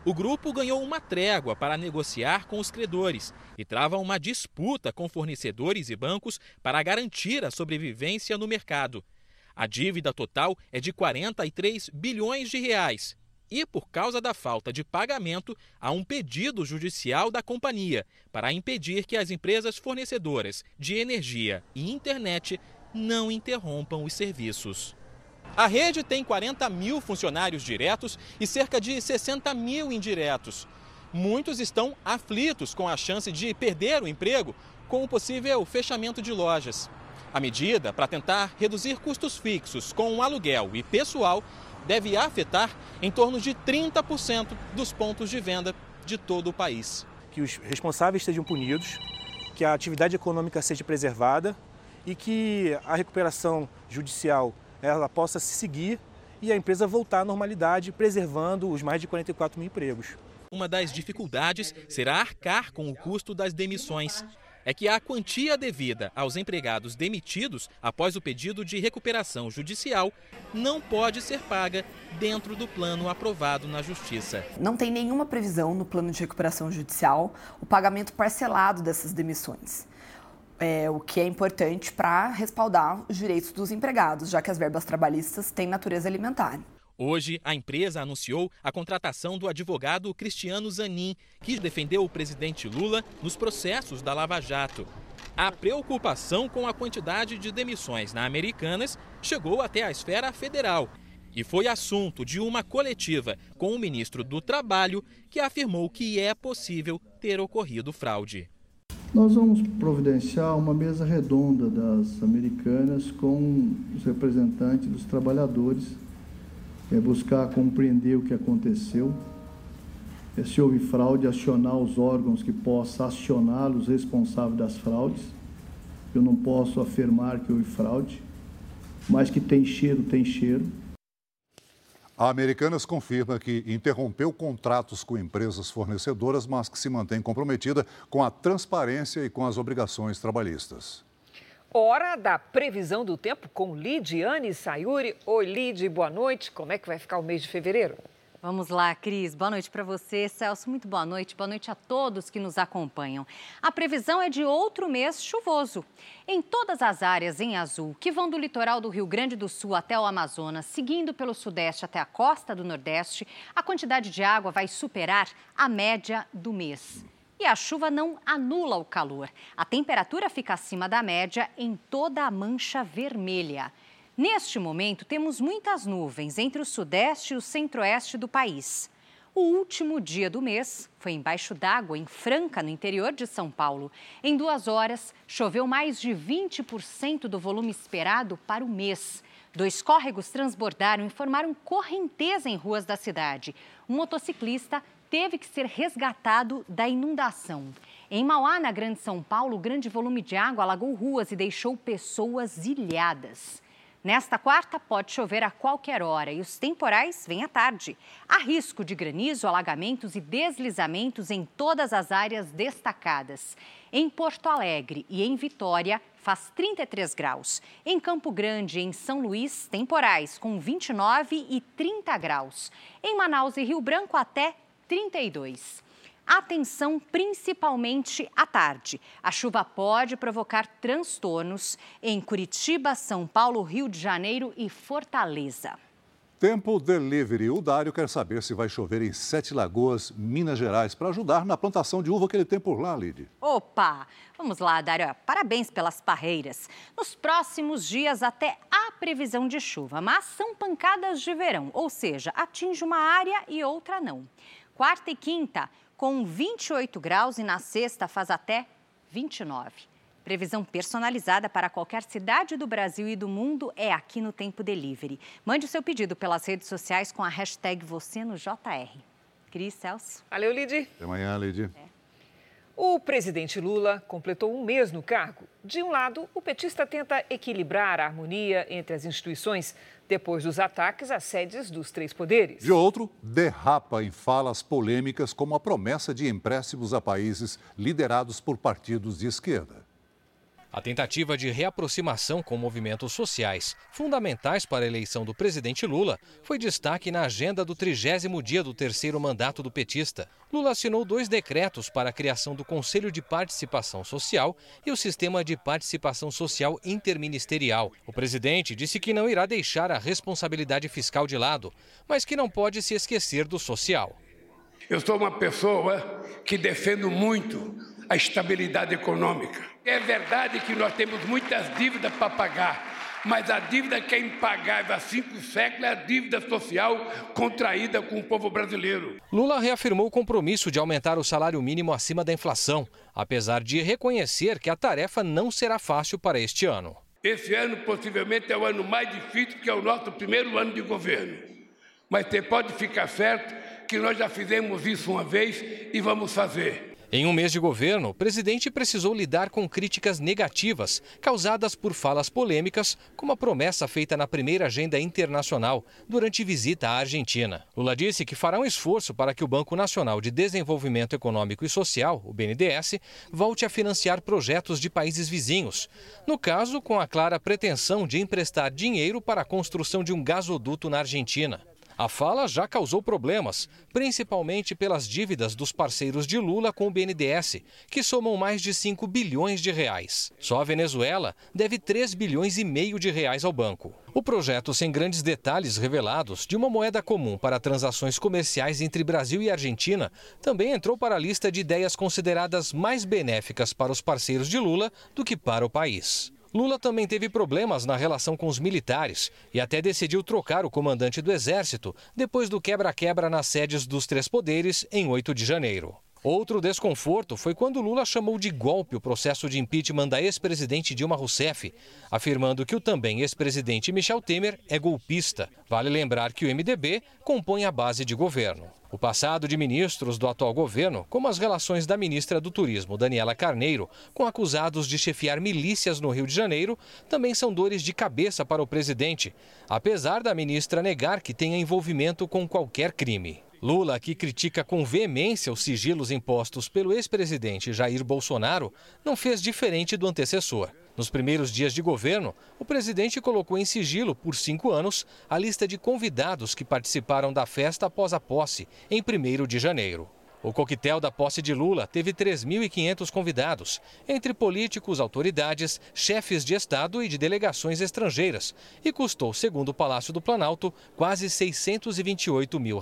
O grupo ganhou uma trégua para negociar com os credores e trava uma disputa com fornecedores e bancos para garantir a sobrevivência no mercado. A dívida total é de 43 bilhões de reais. E por causa da falta de pagamento, há um pedido judicial da companhia para impedir que as empresas fornecedoras de energia e internet não interrompam os serviços. A rede tem 40 mil funcionários diretos e cerca de 60 mil indiretos. Muitos estão aflitos com a chance de perder o emprego com o possível fechamento de lojas. A medida, para tentar reduzir custos fixos com aluguel e pessoal, deve afetar em torno de 30% dos pontos de venda de todo o país. Que os responsáveis sejam punidos, que a atividade econômica seja preservada e que a recuperação judicial ela possa se seguir e a empresa voltar à normalidade, preservando os mais de 44 mil empregos. Uma das dificuldades será arcar com o custo das demissões. É que a quantia devida aos empregados demitidos após o pedido de recuperação judicial não pode ser paga dentro do plano aprovado na Justiça. Não tem nenhuma previsão no plano de recuperação judicial o pagamento parcelado dessas demissões. O que é importante para respaldar os direitos dos empregados, já que as verbas trabalhistas têm natureza alimentar. Hoje, a empresa anunciou a contratação do advogado Cristiano Zanin, que defendeu o presidente Lula nos processos da Lava Jato. A preocupação com a quantidade de demissões na Americanas chegou até a esfera federal e foi assunto de uma coletiva com o ministro do Trabalho, que afirmou que é possível ter ocorrido fraude. Nós vamos providenciar uma mesa redonda das Americanas com os representantes dos trabalhadores, buscar compreender o que aconteceu, se houve fraude, acionar os órgãos que possam acionar os responsáveis das fraudes. Eu não posso afirmar que houve fraude, mas que tem cheiro, tem cheiro. A Americanas confirma que interrompeu contratos com empresas fornecedoras, mas que se mantém comprometida com a transparência e com as obrigações trabalhistas. Hora da previsão do tempo com Lidiane Sayuri. Oi, Lid, boa noite. Como é que vai ficar o mês de fevereiro? Vamos lá, Cris. Boa noite para você. Celso, muito boa noite. Boa noite a todos que nos acompanham. A previsão é de outro mês chuvoso. Em todas as áreas em azul, que vão do litoral do Rio Grande do Sul até o Amazonas, seguindo pelo sudeste até a costa do Nordeste, a quantidade de água vai superar a média do mês. E a chuva não anula o calor. A temperatura fica acima da média em toda a mancha vermelha. Neste momento, temos muitas nuvens entre o sudeste e o centro-oeste do país. O último dia do mês foi embaixo d'água, em Franca, no interior de São Paulo. Em 2 horas, choveu mais de 20% do volume esperado para o mês. 2 córregos transbordaram e formaram correnteza em ruas da cidade. Um motociclista teve que ser resgatado da inundação. Em Mauá, na Grande São Paulo, o grande volume de água alagou ruas e deixou pessoas ilhadas. Nesta quarta, pode chover a qualquer hora e os temporais vêm à tarde. Há risco de granizo, alagamentos e deslizamentos em todas as áreas destacadas. Em Porto Alegre e em Vitória, faz 33 graus. Em Campo Grande e em São Luís, temporais com 29 e 30 graus. Em Manaus e Rio Branco, até 32. Atenção, principalmente à tarde. A chuva pode provocar transtornos em Curitiba, São Paulo, Rio de Janeiro e Fortaleza. Tempo Delivery. O Dário quer saber se vai chover em Sete Lagoas, Minas Gerais, para ajudar na plantação de uva que ele tem por lá, Lide. Opa! Vamos lá, Dário. Parabéns pelas parreiras. Nos próximos dias até há previsão de chuva, mas são pancadas de verão, ou seja, atinge uma área e outra não. Quarta e quinta, com 28 graus e na sexta faz até 29. Previsão personalizada para qualquer cidade do Brasil e do mundo é aqui no Tempo Delivery. Mande o seu pedido pelas redes sociais com a hashtag Você no JR. Cris, Celso. Valeu, Lidy. Até amanhã, Lidy. É. O presidente Lula completou um mês no cargo. De um lado, o petista tenta equilibrar a harmonia entre as instituições depois dos ataques às sedes dos três poderes. De outro, derrapa em falas polêmicas como a promessa de empréstimos a países liderados por partidos de esquerda. A tentativa de reaproximação com movimentos sociais, fundamentais para a eleição do presidente Lula, foi destaque na agenda do 30º dia do terceiro mandato do petista. Lula assinou 2 decretos para a criação do Conselho de Participação Social e o Sistema de Participação Social Interministerial. O presidente disse que não irá deixar a responsabilidade fiscal de lado, mas que não pode se esquecer do social. Eu sou uma pessoa que defendo muito a estabilidade econômica. É verdade que nós temos muitas dívidas para pagar, mas a dívida que é impagável há 5 séculos é a dívida social contraída com o povo brasileiro. Lula reafirmou o compromisso de aumentar o salário mínimo acima da inflação, apesar de reconhecer que a tarefa não será fácil para este ano. Esse ano possivelmente é o ano mais difícil, porque é o nosso primeiro ano de governo. Mas você pode ficar certo que nós já fizemos isso uma vez e vamos fazer. Em um mês de governo, o presidente precisou lidar com críticas negativas causadas por falas polêmicas, como a promessa feita na primeira agenda internacional durante visita à Argentina. Lula disse que fará um esforço para que o Banco Nacional de Desenvolvimento Econômico e Social, o BNDES, volte a financiar projetos de países vizinhos, no caso com a clara pretensão de emprestar dinheiro para a construção de um gasoduto na Argentina. A fala já causou problemas, principalmente pelas dívidas dos parceiros de Lula com o BNDES, que somam mais de 5 bilhões de reais. Só a Venezuela deve 3 bilhões e meio de reais ao banco. O projeto, sem grandes detalhes revelados, de uma moeda comum para transações comerciais entre Brasil e Argentina, também entrou para a lista de ideias consideradas mais benéficas para os parceiros de Lula do que para o país. Lula também teve problemas na relação com os militares e até decidiu trocar o comandante do Exército depois do quebra-quebra nas sedes dos três poderes em 8 de janeiro. Outro desconforto foi quando Lula chamou de golpe o processo de impeachment da ex-presidente Dilma Rousseff, afirmando que o também ex-presidente Michel Temer é golpista. Vale lembrar que o MDB compõe a base de governo. O passado de ministros do atual governo, como as relações da ministra do Turismo, Daniela Carneiro, com acusados de chefiar milícias no Rio de Janeiro, também são dores de cabeça para o presidente, apesar da ministra negar que tenha envolvimento com qualquer crime. Lula, que critica com veemência os sigilos impostos pelo ex-presidente Jair Bolsonaro, não fez diferente do antecessor. Nos primeiros dias de governo, o presidente colocou em sigilo, por 5 anos, a lista de convidados que participaram da festa após a posse, em 1º de janeiro. O coquetel da posse de Lula teve 3.500 convidados, entre políticos, autoridades, chefes de Estado e de delegações estrangeiras, e custou, segundo o Palácio do Planalto, quase R$ 628 mil.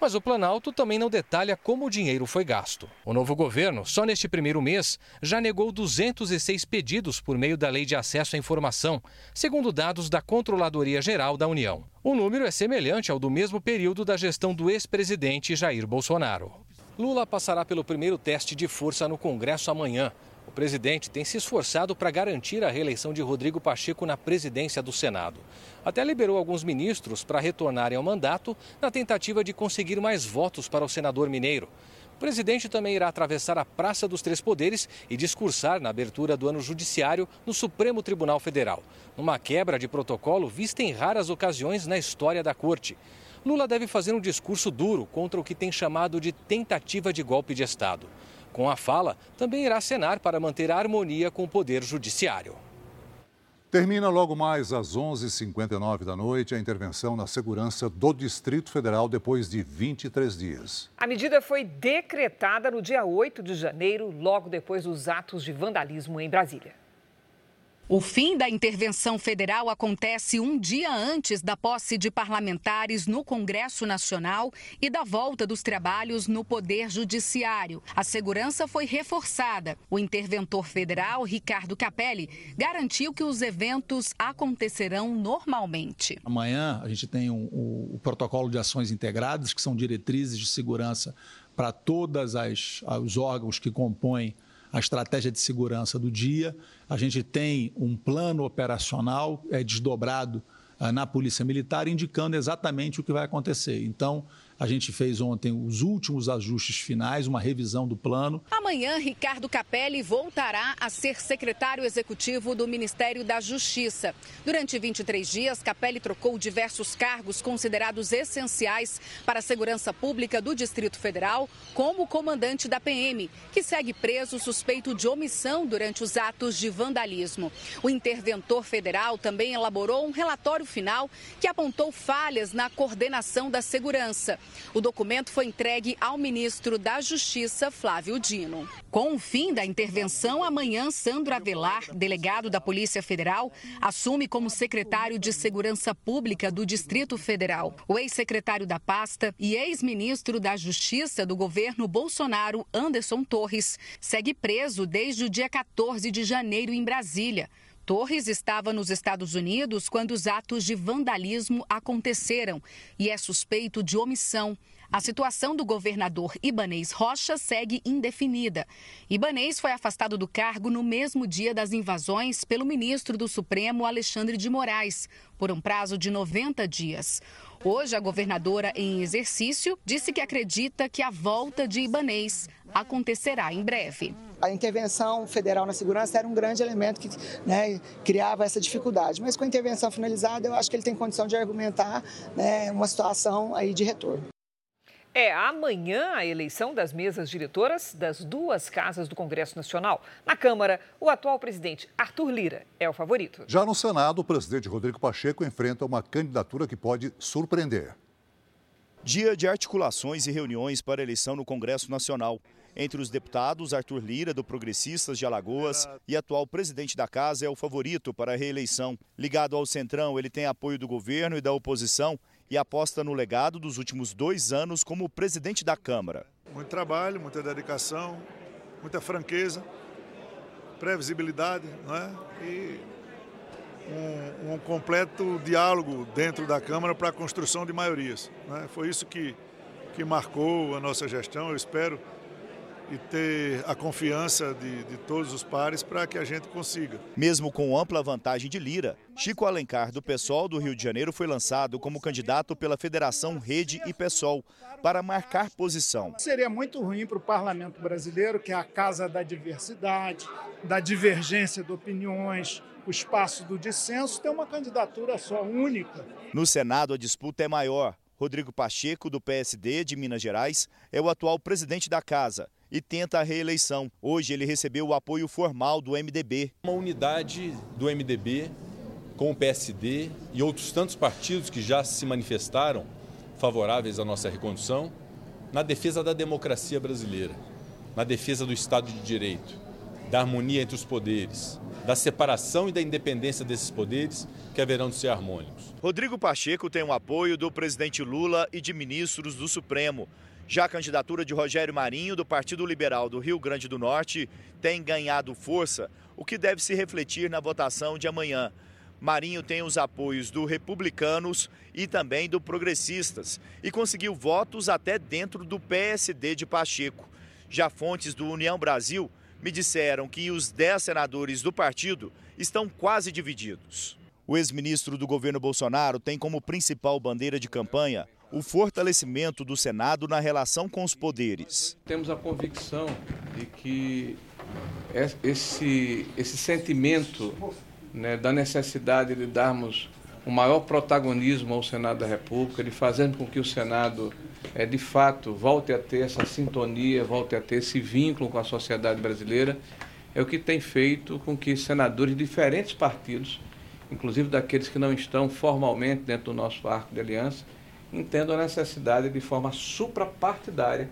Mas o Planalto também não detalha como o dinheiro foi gasto. O novo governo, só neste primeiro mês, já negou 206 pedidos por meio da Lei de Acesso à Informação, segundo dados da Controladoria Geral da União. O número é semelhante ao do mesmo período da gestão do ex-presidente Jair Bolsonaro. Lula passará pelo primeiro teste de força no Congresso amanhã. O presidente tem se esforçado para garantir a reeleição de Rodrigo Pacheco na presidência do Senado. Até liberou alguns ministros para retornarem ao mandato na tentativa de conseguir mais votos para o senador mineiro. O presidente também irá atravessar a Praça dos Três Poderes e discursar na abertura do ano judiciário no Supremo Tribunal Federal, numa quebra de protocolo vista em raras ocasiões na história da corte. Lula deve fazer um discurso duro contra o que tem chamado de tentativa de golpe de Estado. Com a fala, também irá acenar para manter a harmonia com o Poder Judiciário. Termina logo mais às 11h59 da noite a intervenção na segurança do Distrito Federal depois de 23 dias. A medida foi decretada no dia 8 de janeiro, logo depois dos atos de vandalismo em Brasília. O fim da intervenção federal acontece um dia antes da posse de parlamentares no Congresso Nacional e da volta dos trabalhos no Poder Judiciário. A segurança foi reforçada. O interventor federal, Ricardo Capelli, garantiu que os eventos acontecerão normalmente. Amanhã a gente tem o protocolo de ações integradas, que são diretrizes de segurança para todos os órgãos que compõem a estratégia de segurança do dia. A gente tem um plano operacional desdobrado na Polícia Militar, indicando exatamente o que vai acontecer. Então, a gente fez ontem os últimos ajustes finais, uma revisão do plano. Amanhã, Ricardo Capelli voltará a ser secretário executivo do Ministério da Justiça. Durante 23 dias, Capelli trocou diversos cargos considerados essenciais para a segurança pública do Distrito Federal, como o comandante da PM, que segue preso suspeito de omissão durante os atos de vandalismo. O interventor federal também elaborou um relatório final que apontou falhas na coordenação da segurança. O documento foi entregue ao ministro da Justiça, Flávio Dino. Com o fim da intervenção, amanhã, Sandro Avelar, delegado da Polícia Federal, assume como secretário de Segurança Pública do Distrito Federal. O ex-secretário da pasta e ex-ministro da Justiça do governo Bolsonaro, Anderson Torres, segue preso desde o dia 14 de janeiro em Brasília. Torres estava nos Estados Unidos quando os atos de vandalismo aconteceram e é suspeito de omissão. A situação do governador Ibanez Rocha segue indefinida. Ibanez foi afastado do cargo no mesmo dia das invasões pelo ministro do Supremo, Alexandre de Moraes, por um prazo de 90 dias. Hoje, a governadora em exercício disse que acredita que a volta de Ibanez acontecerá em breve. A intervenção federal na segurança era um grande elemento que criava essa dificuldade. Mas com a intervenção finalizada, eu acho que ele tem condição de argumentar uma situação aí de retorno. Amanhã a eleição das mesas diretoras das duas casas do Congresso Nacional. Na Câmara, o atual presidente Arthur Lira é o favorito. Já no Senado, o presidente Rodrigo Pacheco enfrenta uma candidatura que pode surpreender. Dia de articulações e reuniões para a eleição no Congresso Nacional. Entre os deputados, Arthur Lira, do Progressistas de Alagoas, e atual presidente da casa, é o favorito para a reeleição. Ligado ao Centrão, ele tem apoio do governo e da oposição e aposta no legado dos últimos 2 anos como presidente da Câmara. Muito trabalho, muita dedicação, muita franqueza, previsibilidade, e um completo diálogo dentro da Câmara para a construção de maiorias. Foi isso que marcou a nossa gestão, eu espero, e ter a confiança de todos os pares para que a gente consiga. Mesmo com ampla vantagem de Lira, Chico Alencar, do PSOL do Rio de Janeiro, foi lançado como candidato pela Federação Rede e PSOL para marcar posição. Seria muito ruim para o parlamento brasileiro, que é a casa da diversidade, da divergência de opiniões, o espaço do dissenso, ter uma candidatura só, única. No Senado, a disputa é maior. Rodrigo Pacheco, do PSD de Minas Gerais, é o atual presidente da casa e tenta a reeleição. Hoje ele recebeu o apoio formal do MDB. Uma unidade do MDB com o PSD e outros tantos partidos que já se manifestaram favoráveis à nossa recondução na defesa da democracia brasileira, na defesa do Estado de Direito, da harmonia entre os poderes, da separação e da independência desses poderes que haverão de ser harmônicos. Rodrigo Pacheco tem o apoio do presidente Lula e de ministros do Supremo. Já a candidatura de Rogério Marinho, do Partido Liberal do Rio Grande do Norte, tem ganhado força, o que deve se refletir na votação de amanhã. Marinho tem os apoios do Republicanos e também do Progressistas e conseguiu votos até dentro do PSD de Pacheco. Já fontes do União Brasil me disseram que os 10 senadores do partido estão quase divididos. O ex-ministro do governo Bolsonaro tem como principal bandeira de campanha o fortalecimento do Senado na relação com os poderes. Temos a convicção de que esse sentimento, né, da necessidade de darmos o maior protagonismo ao Senado da República, de fazer com que o Senado, de fato, volte a ter essa sintonia, volte a ter esse vínculo com a sociedade brasileira, é o que tem feito com que senadores de diferentes partidos, inclusive daqueles que não estão formalmente dentro do nosso arco de aliança, entendam a necessidade de forma suprapartidária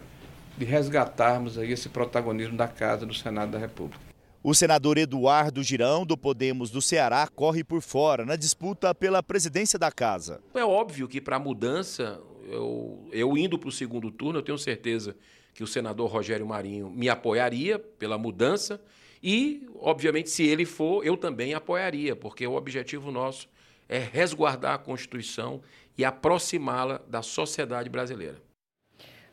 de resgatarmos aí esse protagonismo da Casa do Senado da República. O senador Eduardo Girão, do Podemos do Ceará, corre por fora na disputa pela presidência da Casa. É óbvio que para a mudança, eu indo para o segundo turno, eu tenho certeza que o senador Rogério Marinho me apoiaria pela mudança e, obviamente, se ele for, eu também apoiaria, porque o objetivo nosso é resguardar a Constituição e aproximá-la da sociedade brasileira.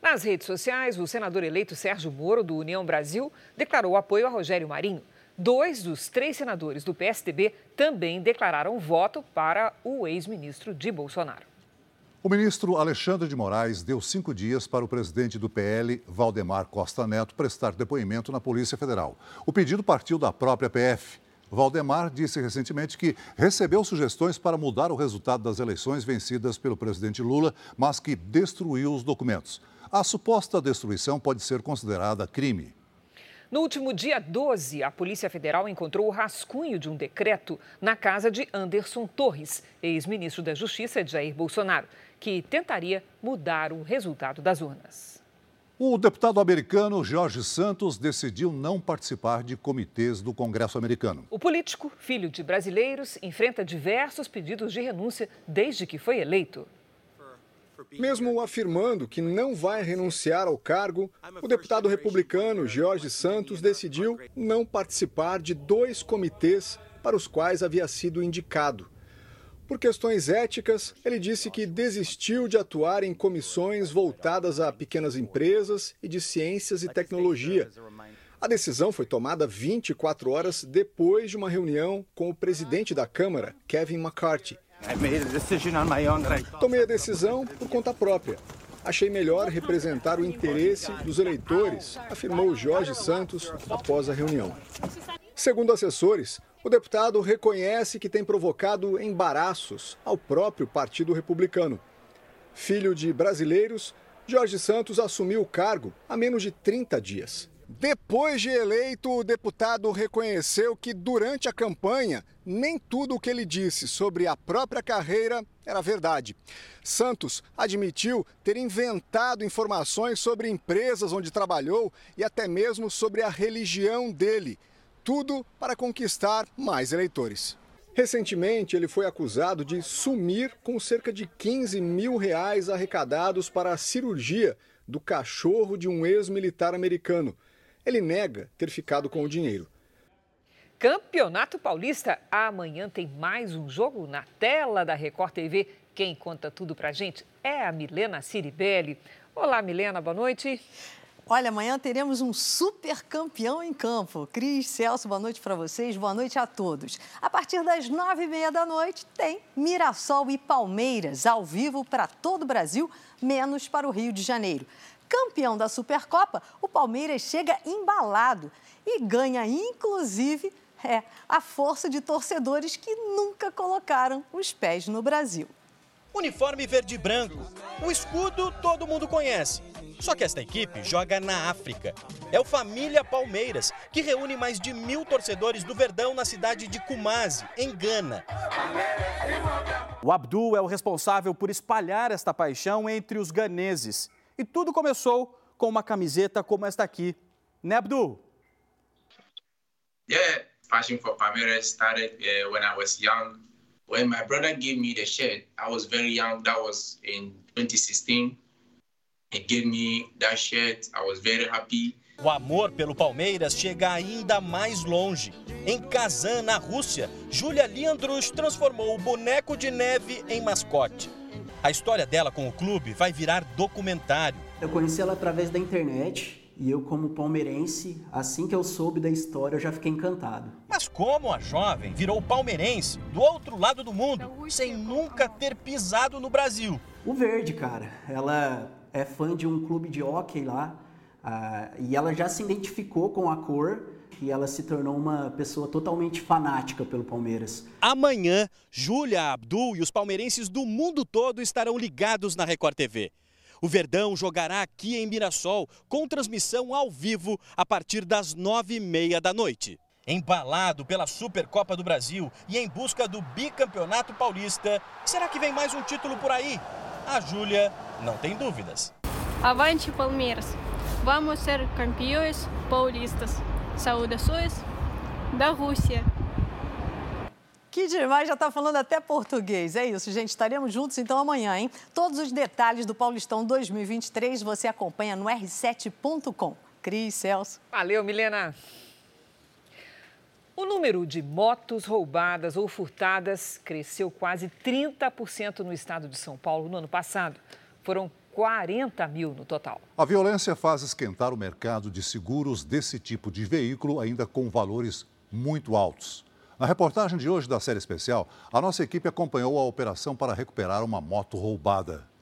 Nas redes sociais, o senador eleito Sérgio Moro, do União Brasil, declarou apoio a Rogério Marinho. 2 dos 3 senadores do PSDB também declararam voto para o ex-ministro de Bolsonaro. O ministro Alexandre de Moraes deu 5 dias para o presidente do PL, Valdemar Costa Neto, prestar depoimento na Polícia Federal. O pedido partiu da própria PF. Valdemar disse recentemente que recebeu sugestões para mudar o resultado das eleições vencidas pelo presidente Lula, mas que destruiu os documentos. A suposta destruição pode ser considerada crime. No último dia 12, a Polícia Federal encontrou o rascunho de um decreto na casa de Anderson Torres, ex-ministro da Justiça de Jair Bolsonaro, que tentaria mudar o resultado das urnas. O deputado americano George Santos decidiu não participar de comitês do Congresso americano. O político, filho de brasileiros, enfrenta diversos pedidos de renúncia desde que foi eleito. Mesmo afirmando que não vai renunciar ao cargo, o deputado republicano George Santos decidiu não participar de 2 comitês para os quais havia sido indicado. Por questões éticas, ele disse que desistiu de atuar em comissões voltadas a pequenas empresas e de ciências e tecnologia. A decisão foi tomada 24 horas depois de uma reunião com o presidente da Câmara, Kevin McCarthy. Tomei a decisão por conta própria. Achei melhor representar o interesse dos eleitores, afirmou Jorge Santos após a reunião. Segundo assessores, o deputado reconhece que tem provocado embaraços ao próprio Partido Republicano. Filho de brasileiros, Jorge Santos assumiu o cargo há menos de 30 dias. Depois de eleito, o deputado reconheceu que durante a campanha, nem tudo o que ele disse sobre a própria carreira era verdade. Santos admitiu ter inventado informações sobre empresas onde trabalhou e até mesmo sobre a religião dele. Tudo para conquistar mais eleitores. Recentemente, ele foi acusado de sumir com cerca de R$15 mil arrecadados para a cirurgia do cachorro de um ex-militar americano. Ele nega ter ficado com o dinheiro. Campeonato Paulista. Amanhã tem mais um jogo na tela da Record TV. Quem conta tudo pra gente é a Milena Ciribelli. Olá, Milena, boa noite. Olha, amanhã teremos um super campeão em campo. Cris, Celso, boa noite para vocês, boa noite a todos. A partir das 21h30 da noite tem Mirassol e Palmeiras, ao vivo para todo o Brasil, menos para o Rio de Janeiro. Campeão da Supercopa, o Palmeiras chega embalado e ganha, inclusive, a força de torcedores que nunca colocaram os pés no Brasil. Uniforme verde e branco, o escudo todo mundo conhece. Só que esta equipe joga na África. É o Família Palmeiras, que reúne mais de 1.000 torcedores do Verdão na cidade de Kumasi, em Gana. O Abdul é o responsável por espalhar esta paixão entre os ganeses. E tudo começou com uma camiseta como esta aqui. Né, Abdul? Yeah, passion for Palmeiras started when I was young. When my brother gave me the shirt, I was very young. That was in 2016. It gave me that shirt. I was very happy. O amor pelo Palmeiras chega ainda mais longe. Em Kazan, na Rússia, Júlia Lindros transformou o boneco de neve em mascote. A história dela com o clube vai virar documentário. Eu conheci ela através da internet e eu, como palmeirense, assim que eu soube da história, eu já fiquei encantado. Mas como a jovem virou palmeirense do outro lado do mundo, sem nunca ter pisado no Brasil? O Verde, cara, ela é fã de um clube de hóquei lá, e ela já se identificou com a cor e ela se tornou uma pessoa totalmente fanática pelo Palmeiras. Amanhã, Júlia, Abdul e os palmeirenses do mundo todo estarão ligados na Record TV. O Verdão jogará aqui em Mirassol, com transmissão ao vivo, a partir das 21h30. Embalado pela Supercopa do Brasil e em busca do bicampeonato paulista, será que vem mais um título por aí? A Júlia não tem dúvidas. Avante, Palmeiras. Vamos ser campeões paulistas. Saudações da Rússia. Que demais, já está falando até português. É isso, gente. Estaremos juntos então amanhã, hein? Todos os detalhes do Paulistão 2023 você acompanha no r7.com. Cris, Celso. Valeu, Milena. O número de motos roubadas ou furtadas cresceu quase 30% no estado de São Paulo no ano passado. Foram 40 mil no total. A violência faz esquentar o mercado de seguros desse tipo de veículo, ainda com valores muito altos. Na reportagem de hoje da série especial, a nossa equipe acompanhou a operação para recuperar uma moto roubada.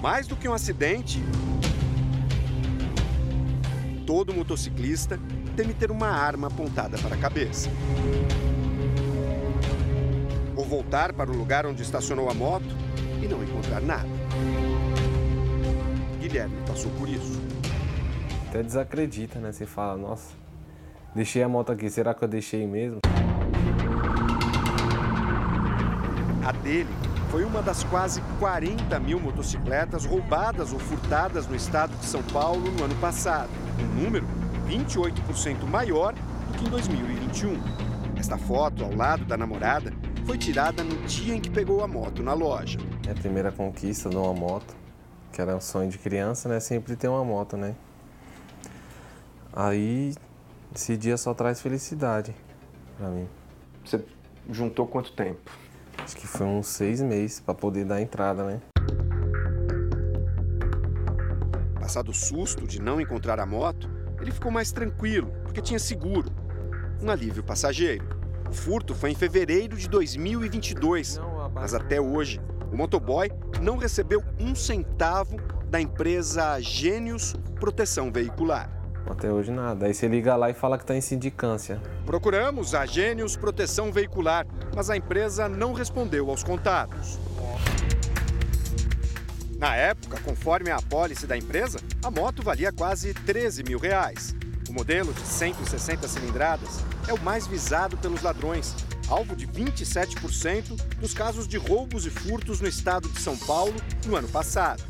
Mais do que um acidente, todo motociclista teme ter uma arma apontada para a cabeça. Ou voltar para o lugar onde estacionou a moto e não encontrar nada. Guilherme passou por isso. Até desacredita, né? Você fala, nossa, deixei a moto aqui, será que eu deixei mesmo? A dele foi uma das quase 40 mil motocicletas roubadas ou furtadas no estado de São Paulo no ano passado. Um número 28% maior do que em 2021. Esta foto, ao lado da namorada, foi tirada no dia em que pegou a moto na loja. É a primeira conquista de uma moto, que era um sonho de criança, né? Sempre ter uma moto, né? Aí, esse dia só traz felicidade pra mim. Você juntou quanto tempo? Acho que foi uns 6 meses para poder dar entrada, né? Passado o susto de não encontrar a moto, ele ficou mais tranquilo, porque tinha seguro. Um alívio passageiro. O furto foi em fevereiro de 2022, mas até hoje o motoboy não recebeu um centavo da empresa Gênios Proteção Veicular. Até hoje nada. Aí você liga lá e fala que está em sindicância. Procuramos a Gênios Proteção Veicular, mas a empresa não respondeu aos contatos. Na época, conforme a apólice da empresa, a moto valia quase 13 mil reais. O modelo de 160 cilindradas é o mais visado pelos ladrões, alvo de 27% dos casos de roubos e furtos no estado de São Paulo no ano passado.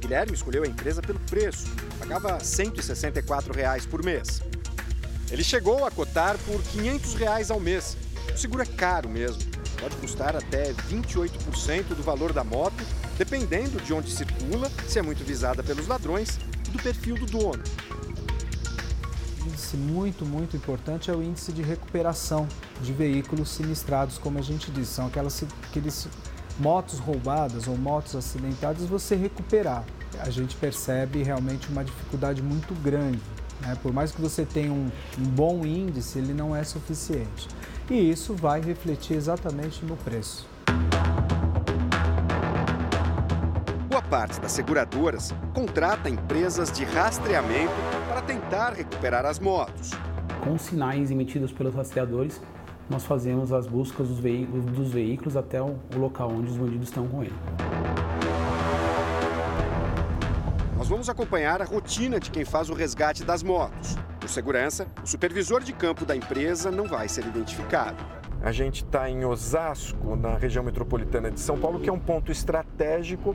Guilherme escolheu a empresa pelo preço, pagava R$ 164,00 por mês. Ele chegou a cotar por R$ 500,00 ao mês. O seguro é caro mesmo, pode custar até 28% do valor da moto, dependendo de onde circula, se é muito visada pelos ladrões e do perfil do dono. Um índice muito, muito importante é o índice de recuperação de veículos sinistrados, como a gente diz, são aqueles motos roubadas ou motos acidentadas, você recuperar. A gente percebe realmente uma dificuldade muito grande, né? Por mais que você tenha um bom índice, ele não é suficiente. E isso vai refletir exatamente no preço. Boa parte das seguradoras contrata empresas de rastreamento para tentar recuperar as motos. Com sinais emitidos pelos rastreadores, nós fazemos as buscas dos veículos até o local onde os bandidos estão com ele. Nós vamos acompanhar a rotina de quem faz o resgate das motos. Por segurança, o supervisor de campo da empresa não vai ser identificado. A gente está em Osasco, na região metropolitana de São Paulo, que é um ponto estratégico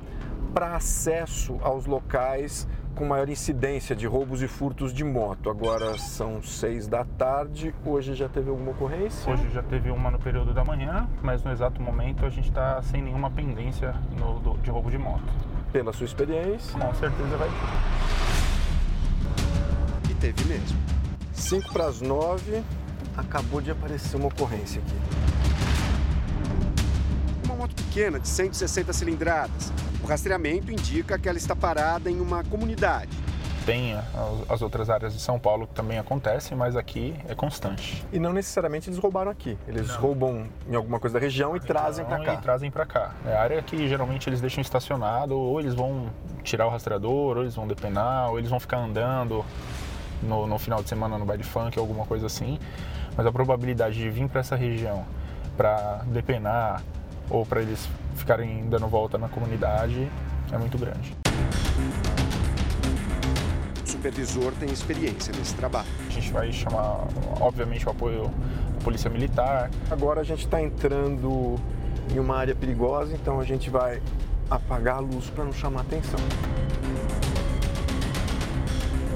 para acesso aos locais com maior incidência de roubos e furtos de moto. Agora são 6 da tarde, hoje já teve alguma ocorrência? Hoje já teve uma no período da manhã, mas no exato momento a gente está sem nenhuma pendência de roubo de moto. Pela sua experiência? Com certeza vai ter. E teve mesmo. 8:55, acabou de aparecer uma ocorrência aqui. Uma moto pequena de 160 cilindradas. O rastreamento indica que ela está parada em uma comunidade. Tem as outras áreas de São Paulo que também acontecem, mas aqui é constante. E não necessariamente eles roubaram aqui. Eles roubam em alguma coisa da região e trazem para cá. É a área que geralmente eles deixam estacionado, ou eles vão tirar o rastreador, ou eles vão depenar, ou eles vão ficar andando no final de semana no baile funk, alguma coisa assim. Mas a probabilidade de vir para essa região para depenar ou para eles ficarem dando volta na comunidade é muito grande. O supervisor tem experiência nesse trabalho. A gente vai chamar, obviamente, o apoio da Polícia Militar. Agora a gente está entrando em uma área perigosa, então a gente vai apagar a luz para não chamar atenção.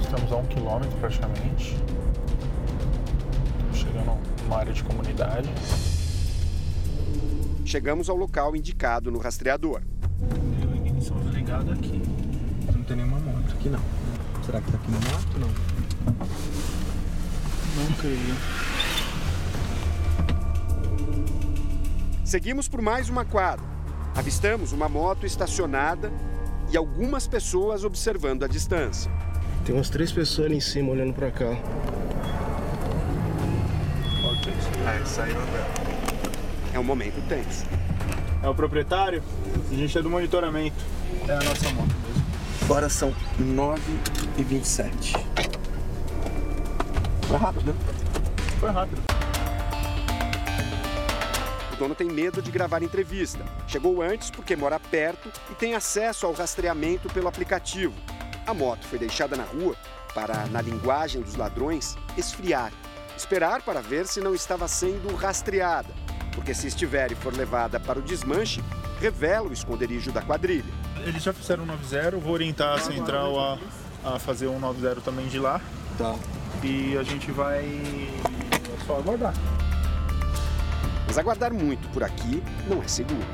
Estamos a 1 quilômetro praticamente. Estamos chegando numa área de comunidade. Chegamos ao local indicado no rastreador. Tem uma ignição desligada aqui. Não tem nenhuma moto aqui, não. Será que tá aqui no mato? Não. Não creio. Seguimos por mais uma quadra. Avistamos uma moto estacionada e algumas pessoas observando a distância. Tem umas 3 pessoas ali em cima olhando pra cá. Ok, saiu agora. É um momento tenso. É o proprietário? A gente é do monitoramento. É a nossa moto mesmo. Agora são 9h27. Foi rápido, né? Foi rápido. O dono tem medo de gravar entrevista. Chegou antes porque mora perto e tem acesso ao rastreamento pelo aplicativo. A moto foi deixada na rua para, na linguagem dos ladrões, esfriar. Esperar para ver se não estava sendo rastreada, porque se estiver e for levada para o desmanche, revela o esconderijo da quadrilha. Eles já fizeram 190, vou orientar a central a fazer 190 também de lá. Tá. E a gente vai só aguardar. Mas aguardar muito por aqui não é seguro.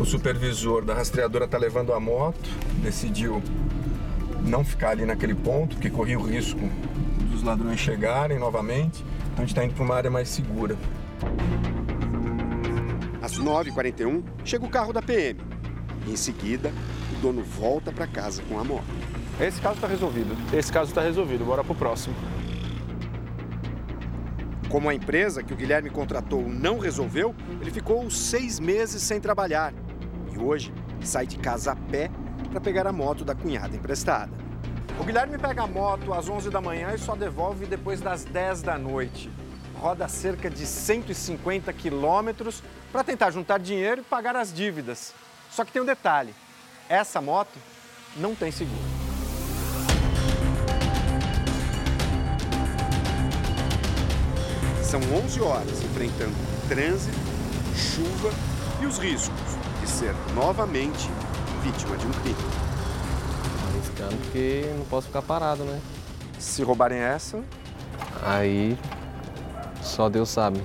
O supervisor da rastreadora está levando a moto, decidiu não ficar ali naquele ponto, porque corria o risco dos ladrões chegarem novamente. Então a gente está indo para uma área mais segura. Às 9h41, chega o carro da PM. Em seguida, o dono volta para casa com a moto. Esse caso está resolvido. Bora pro próximo. Como a empresa que o Guilherme contratou não resolveu, ele ficou 6 meses sem trabalhar. E hoje, sai de casa a pé para pegar a moto da cunhada emprestada. O Guilherme pega a moto às 11 da manhã e só devolve depois das 10 da noite. Roda cerca de 150 quilômetros para tentar juntar dinheiro e pagar as dívidas. Só que tem um detalhe, essa moto não tem seguro. São 11 horas enfrentando trânsito, chuva e os riscos de ser novamente vítima de um crime. Arriscando porque não posso ficar parado, né? Se roubarem essa... Aí só Deus sabe.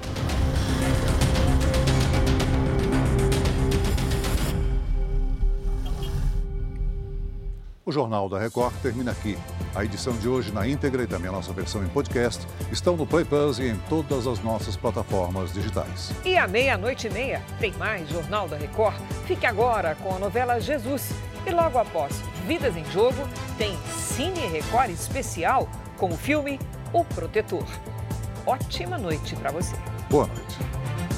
O Jornal da Record termina aqui. A edição de hoje na íntegra e também a nossa versão em podcast estão no Play Plus e em todas as nossas plataformas digitais. E à 00h30 tem mais Jornal da Record. Fique agora com a novela Jesus. E logo após Vidas em Jogo, tem Cine Record especial com o filme O Protetor. Ótima noite para você. Boa noite.